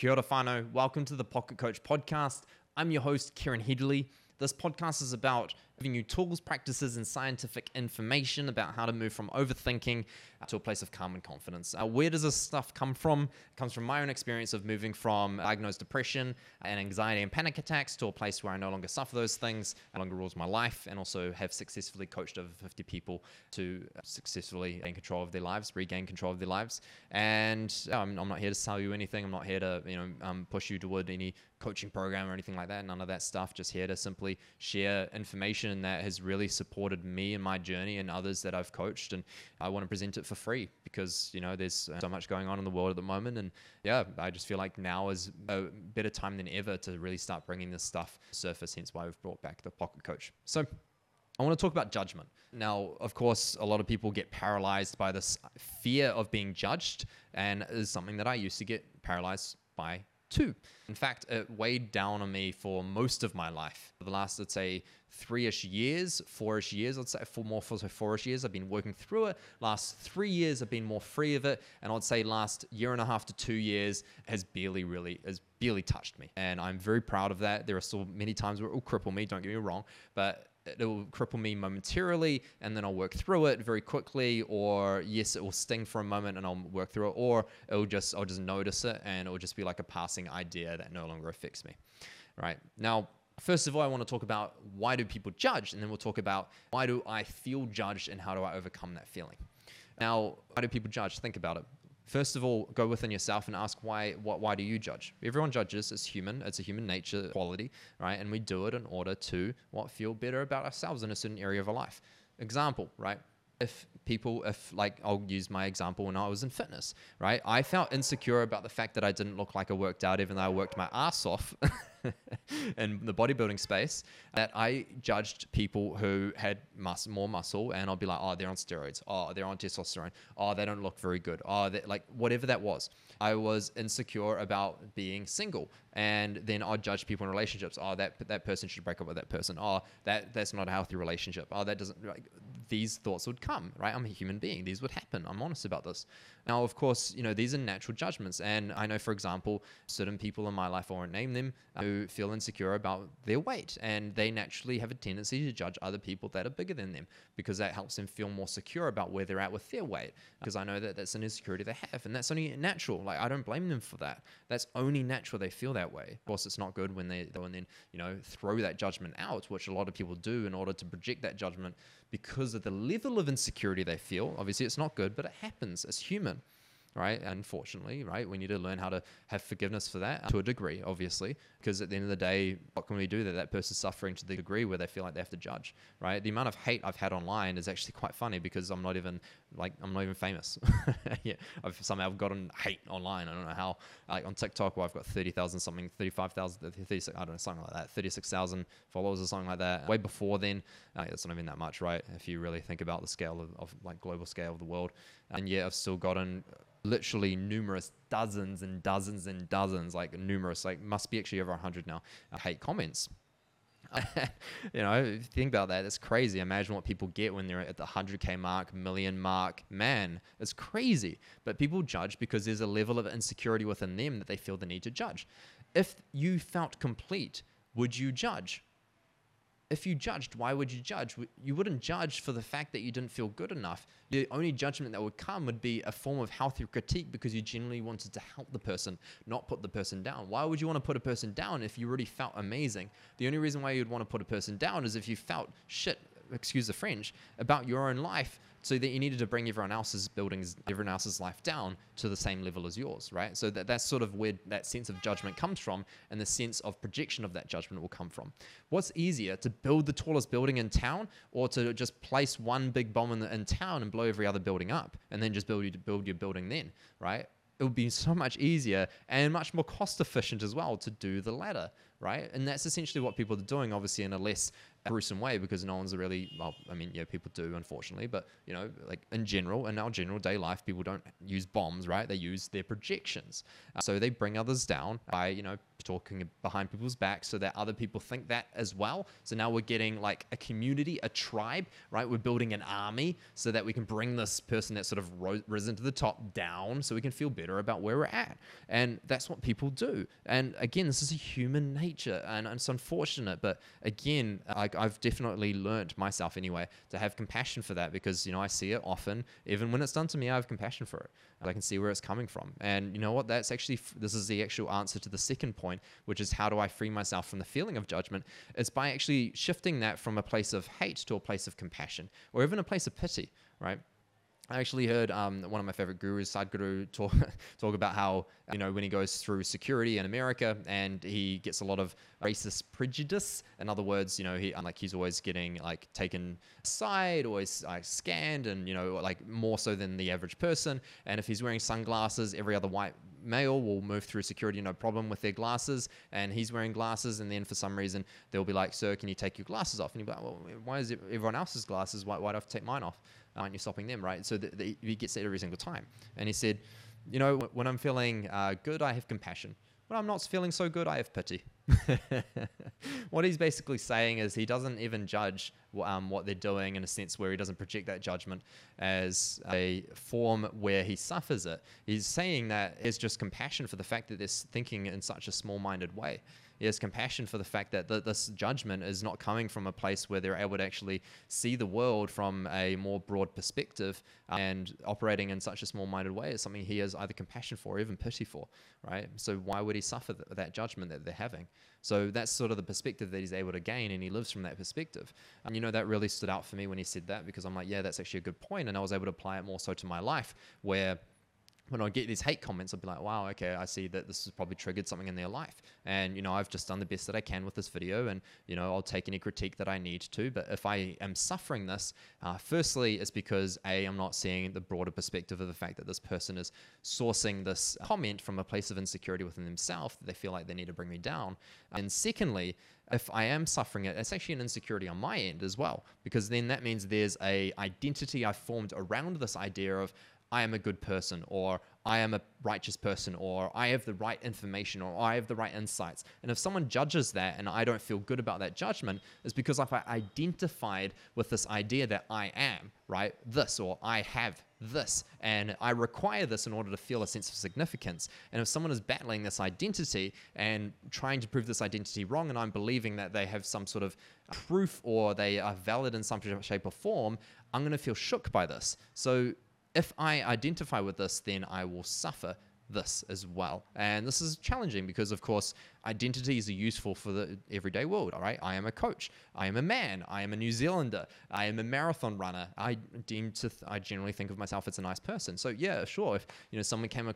Kia ora whānau, welcome to the Pocket Coach Podcast. I'm your host, Kieran Hidley. This podcast is about giving you tools, practices, and scientific information about how to move from overthinking to a place of calm and confidence. Where does this stuff come from? It comes from my own experience of moving from diagnosed depression and anxiety and panic attacks to a place where I no longer suffer those things, no longer rules my life, and also have successfully coached over 50 people to successfully gain control of their lives, regain control of their lives. And I'm not here to sell you anything. I'm not here to push you toward any coaching program or anything like that. None of that stuff. Just here to simply share information that has really supported me in my journey and others that I've coached. And I want to present it for free because, there's so much going on in the world at the moment. And yeah, I just feel like now is a better time than ever to really start bringing this stuff to surface. Hence why we've brought back the Pocket Coach. So I want to talk about judgment. Now, of course, a lot of people get paralyzed by this fear of being judged. And it's something that I used to get paralyzed by too. In fact, it weighed down on me for most of my life. For the last, I'd say, four-ish years, I've been working through it. Last 3 years, I've been more free of it. And I'd say last year and a half to 2 years has barely touched me. And I'm very proud of that. There are still many times where it will cripple me, don't get me wrong, but it will cripple me momentarily and then I'll work through it very quickly, or yes, it will sting for a moment and I'll work through it, or I'll just notice it and it'll just be like a passing idea that no longer affects me. Right. Now, first of all, I want to talk about why do people judge, and then we'll talk about why do I feel judged and how do I overcome that feeling. Now, why do people judge? Think about it. First of all, go within yourself and ask why do you judge? Everyone judges. It's human. It's a human nature quality, right? And we do it in order to feel better about ourselves in a certain area of our life. Example, right? I'll use my example when I was in fitness, right? I felt insecure about the fact that I didn't look like I worked out, even though I worked my ass off in the bodybuilding space, that I judged people who had more muscle, and I'll be like, oh, they're on steroids. Oh, they're on testosterone. Oh, they don't look very good. Oh, like whatever that was. I was insecure about being single. And then I'd judge people in relationships. Oh, that person should break up with that person. Oh, that's not a healthy relationship. Oh, that doesn't... these thoughts would come, right? I'm a human being. These would happen. I'm honest about this. Now, of course, these are natural judgments. And I know, for example, certain people in my life, I won't name them, who feel insecure about their weight. And they naturally have a tendency to judge other people that are bigger than them because that helps them feel more secure about where they're at with their weight. Because I know that that's an insecurity they have. And that's only natural. Like, I don't blame them for that. That's only natural they feel that way. Of course, it's not good when they go and then, throw that judgment out, which a lot of people do in order to project that judgment because of the level of insecurity they feel. Obviously, it's not good, but it happens. It's human, right? Unfortunately, right? We need to learn how to have forgiveness for that to a degree, obviously, because at the end of the day, what can we do that person's suffering to the degree where they feel like they have to judge, right? The amount of hate I've had online is actually quite funny because I'm not even famous. Yeah, I've somehow gotten hate online. I don't know how, like on TikTok where I've got 30,000 something, 35,000, 36, I don't know, something like that, 36,000 followers or something like that. Way before then, it's not even that much, right? If you really think about the scale of like global scale of the world. And yeah, I've still gotten literally numerous dozens and dozens and dozens, must be actually over 100 now, hate comments. If you think about that, it's crazy. Imagine what people get when they're at the 100K mark, million mark. Man, it's crazy. But people judge because there's a level of insecurity within them that they feel the need to judge. If you felt complete, would you judge? If you judged, why would you judge? You wouldn't judge for the fact that you didn't feel good enough. The only judgment that would come would be a form of healthy critique because you genuinely wanted to help the person, not put the person down. Why would you want to put a person down if you already felt amazing? The only reason why you'd want to put a person down is if you felt shit, excuse the French, about your own life, so that you needed to bring everyone else's life down to the same level as yours, right? So that's sort of where that sense of judgment comes from, and the sense of projection of that judgment will come from. What's easier, to build the tallest building in town, or to just place one big bomb in town and blow every other building up, and then just build your building then, right? It would be so much easier and much more cost efficient as well to do the latter, right? And that's essentially what people are doing, obviously in a less gruesome way, because no one's really, well, I mean, yeah, people do, unfortunately, but, you know, like in general, in our general day life, people don't use bombs, right? They use their projections. So they bring others down by, you know, talking behind people's backs so that other people think that as well. So now we're getting like a community, a tribe, right? We're building an army so that we can bring this person that sort of risen to the top down so we can feel better about where we're at. And that's what people do. And again, this is a human nature, and it's unfortunate, but again, I've definitely learned myself anyway to have compassion for that, because, you know, I see it often. Even when it's done to me, I have compassion for it. I can see where it's coming from. And you know what? That's actually, this is the actual answer to the second point, which is how do I free myself from the feeling of judgment? It's by actually shifting that from a place of hate to a place of compassion, or even a place of pity, right? I actually heard one of my favorite gurus, Sadhguru, talk about how, you know, when he goes through security in America and he gets a lot of racist prejudice. In other words, you know, he's always getting like taken aside, always scanned, and, you know, like more so than the average person. And if he's wearing sunglasses, every other white male will move through security, no problem, with their glasses, and he's wearing glasses. And then for some reason, they'll be like, "Sir, can you take your glasses off?" And he'll be like, "Well, why is it everyone else's glasses? Why do I have to take mine off? Aren't you stopping them?" Right? So he gets it every single time. And he said, you know, when I'm feeling good, I have compassion. When I'm not feeling so good, I have pity. What he's basically saying is he doesn't even judge what they're doing, in a sense where he doesn't project that judgment as a form where he suffers it. He's saying that it's just compassion for the fact that they're thinking in such a small-minded way. He has compassion for the fact that this judgment is not coming from a place where they're able to actually see the world from a more broad perspective, and operating in such a small-minded way is something he has either compassion for or even pity for, right? So why would he suffer that judgment that they're having? So that's sort of the perspective that he's able to gain, and he lives from that perspective. And you know, that really stood out for me when he said that, because I'm like, yeah, that's actually a good point. And I was able to apply it more so to my life, where when I get these hate comments, I'll be like, wow, okay, I see that this has probably triggered something in their life. And, you know, I've just done the best that I can with this video, and, you know, I'll take any critique that I need to. But if I am suffering this, firstly, it's because A, I'm not seeing the broader perspective of the fact that this person is sourcing this comment from a place of insecurity within themselves, that they feel like they need to bring me down. And secondly, if I am suffering it, it's actually an insecurity on my end as well, because then that means there's a identity I've formed around this idea of, I am a good person, or I am a righteous person, or I have the right information, or I have the right insights. And if someone judges that and I don't feel good about that judgment, it's because I've identified with this idea that I am, right, this, or I have this, and I require this in order to feel a sense of significance. And if someone is battling this identity and trying to prove this identity wrong, and I'm believing that they have some sort of proof or they are valid in some shape or form, I'm going to feel shook by this. So if I identify with this, then I will suffer this as well. And this is challenging because, of course, identities are useful for the everyday world, all right? I am a coach. I am a man. I am a New Zealander. I am a marathon runner. I generally think of myself as a nice person. So yeah, sure, if, you know, someone came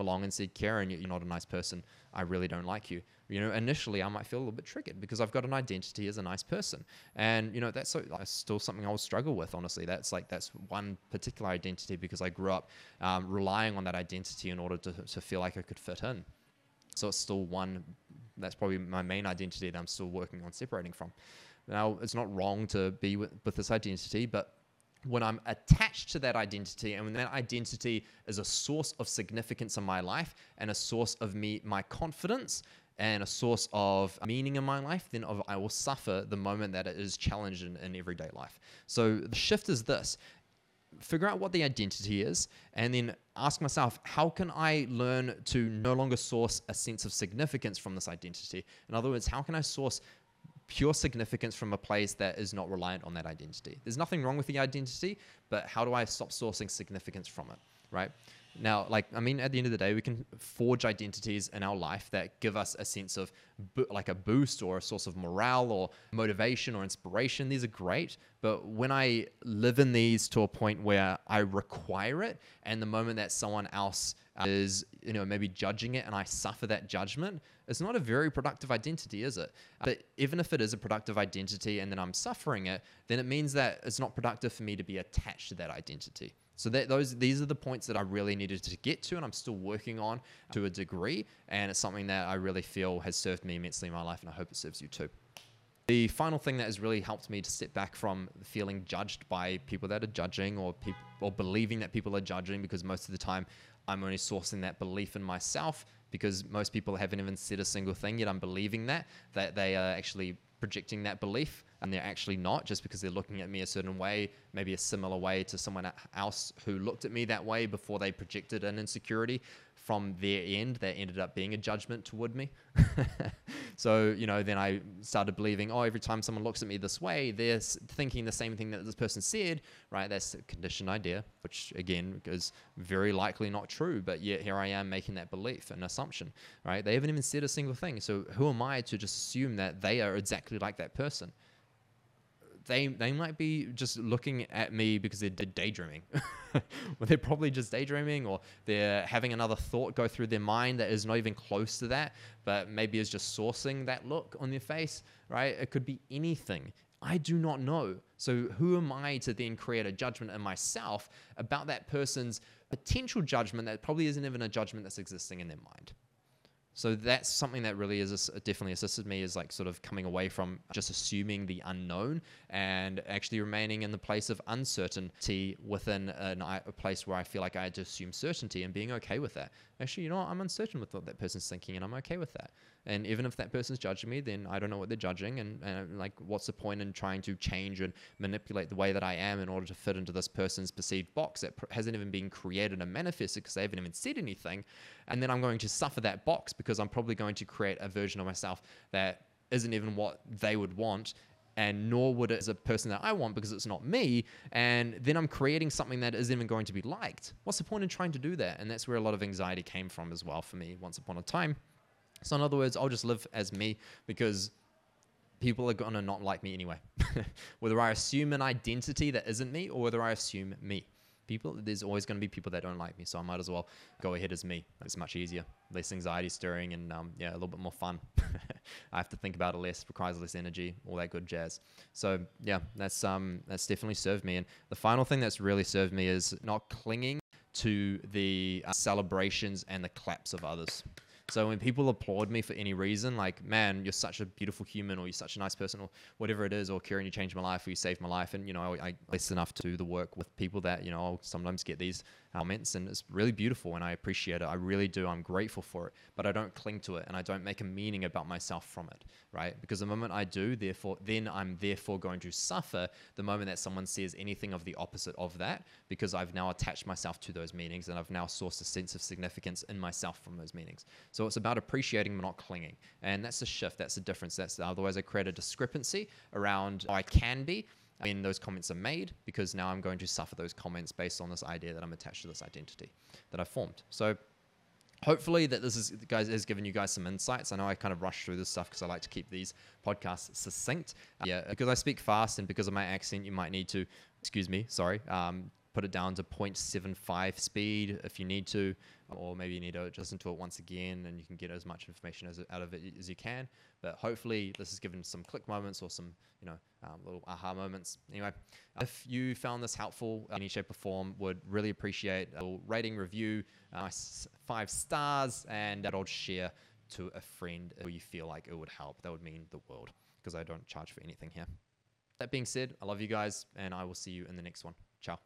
along and said, "Kieran, you're not a nice person. I really don't like you." You know, initially I might feel a little bit triggered because I've got an identity as a nice person. And, you know, that's still something I'll struggle with, honestly. That's one particular identity, because I grew up relying on that identity in order to feel like I could fit in. So it's still one, that's probably my main identity that I'm still working on separating from. Now, it's not wrong to be with this identity, but when I'm attached to that identity, and when that identity is a source of significance in my life, and a source of my confidence, and a source of meaning in my life, then I will suffer the moment that it is challenged in everyday life. So the shift is this: figure out what the identity is, and then ask myself, how can I learn to no longer source a sense of significance from this identity? In other words, how can I source pure significance from a place that is not reliant on that identity? There's nothing wrong with the identity, but how do I stop sourcing significance from it, right? Now, like, I mean, at the end of the day, we can forge identities in our life that give us a sense of like a boost, or a source of morale, or motivation, or inspiration. These are great. But when I live in these to a point where I require it, and the moment that someone else is, you know, maybe judging it, and I suffer that judgment, it's not a very productive identity, is it? But even if it is a productive identity and then I'm suffering it, then it means that it's not productive for me to be attached to that identity. So these are the points that I really needed to get to, and I'm still working on to a degree. And it's something that I really feel has served me immensely in my life, and I hope it serves you too. The final thing that has really helped me to step back from feeling judged by people that are judging, or believing that people are judging, because most of the time I'm only sourcing that belief in myself, because most people haven't even said a single thing, yet I'm believing that they are actually projecting that belief, and they're actually not, just because they're looking at me a certain way, maybe a similar way to someone else who looked at me that way before they projected an insecurity from their end that ended up being a judgment toward me. So, then I started believing, every time someone looks at me this way, they're thinking the same thing that this person said, right? That's a conditioned idea, which again is very likely not true, but yet here I am making that belief an assumption, right? They haven't even said a single thing. So who am I to just assume that they are exactly like that person? They might be just looking at me because they're daydreaming. Well, they're probably just daydreaming, or they're having another thought go through their mind that is not even close to that, but maybe is just sourcing that look on their face, right? It could be anything. I do not know. So who am I to then create a judgment in myself about that person's potential judgment that probably isn't even a judgment that's existing in their mind? So that's something that really is definitely assisted me, is like sort of coming away from just assuming the unknown and actually remaining in the place of uncertainty within a place where I feel like I had to assume certainty, and being okay with that. Actually, I'm uncertain with what that person's thinking, and I'm okay with that. And even if that person's judging me, then I don't know what they're judging, and like, what's the point in trying to change and manipulate the way that I am in order to fit into this person's perceived box that hasn't even been created and manifested, because they haven't even said anything. And then I'm going to suffer that box, because I'm probably going to create a version of myself that isn't even what they would want, and nor would it as a person that I want, because it's not me. And then I'm creating something that isn't even going to be liked. What's the point in trying to do that? And that's where a lot of anxiety came from as well for me once upon a time. So in other words, I'll just live as me, because people are going to not like me anyway. Whether I assume an identity that isn't me, or whether I assume me. There's always going to be people that don't like me, so I might as well go ahead as me. It's much easier, less anxiety stirring, and a little bit more fun. I have to think about it less, requires less energy, all that good jazz. So yeah, that's definitely served me. And the final thing that's really served me is not clinging to the celebrations and the claps of others. So when people applaud me for any reason, like, man, you're such a beautiful human, or you're such a nice person, or whatever it is, or Kieran, you changed my life, or you saved my life. And, I listen enough to the work with people that, I'll sometimes get these comments, and it's really beautiful, and I appreciate it. I really do. I'm grateful for it, but I don't cling to it, and I don't make a meaning about myself from it, right? Because the moment I do, I'm therefore going to suffer the moment that someone says anything of the opposite of that, because I've now attached myself to those meanings, and I've now sourced a sense of significance in myself from those meanings. So it's about appreciating but not clinging. And that's the shift. That's the difference. Otherwise I create a discrepancy around how I can be when those comments are made, because now I'm going to suffer those comments based on this idea that I'm attached to this identity that I formed. So hopefully that has given you guys some insights. I know I kind of rushed through this stuff because I like to keep these podcasts succinct. Because I speak fast, and because of my accent, you might need to, put it down to 0.75 speed if you need to, or maybe you need to listen to it once again, and you can get as much information out of it as you can. But hopefully this has given some click moments, or some little aha moments. Anyway, if you found this helpful in any shape or form, would really appreciate a rating, review, 5 stars, and that old share to a friend who you feel like it would help. That would mean the world, because I don't charge for anything here. That being said, I love you guys, and I will see you in the next one. Ciao.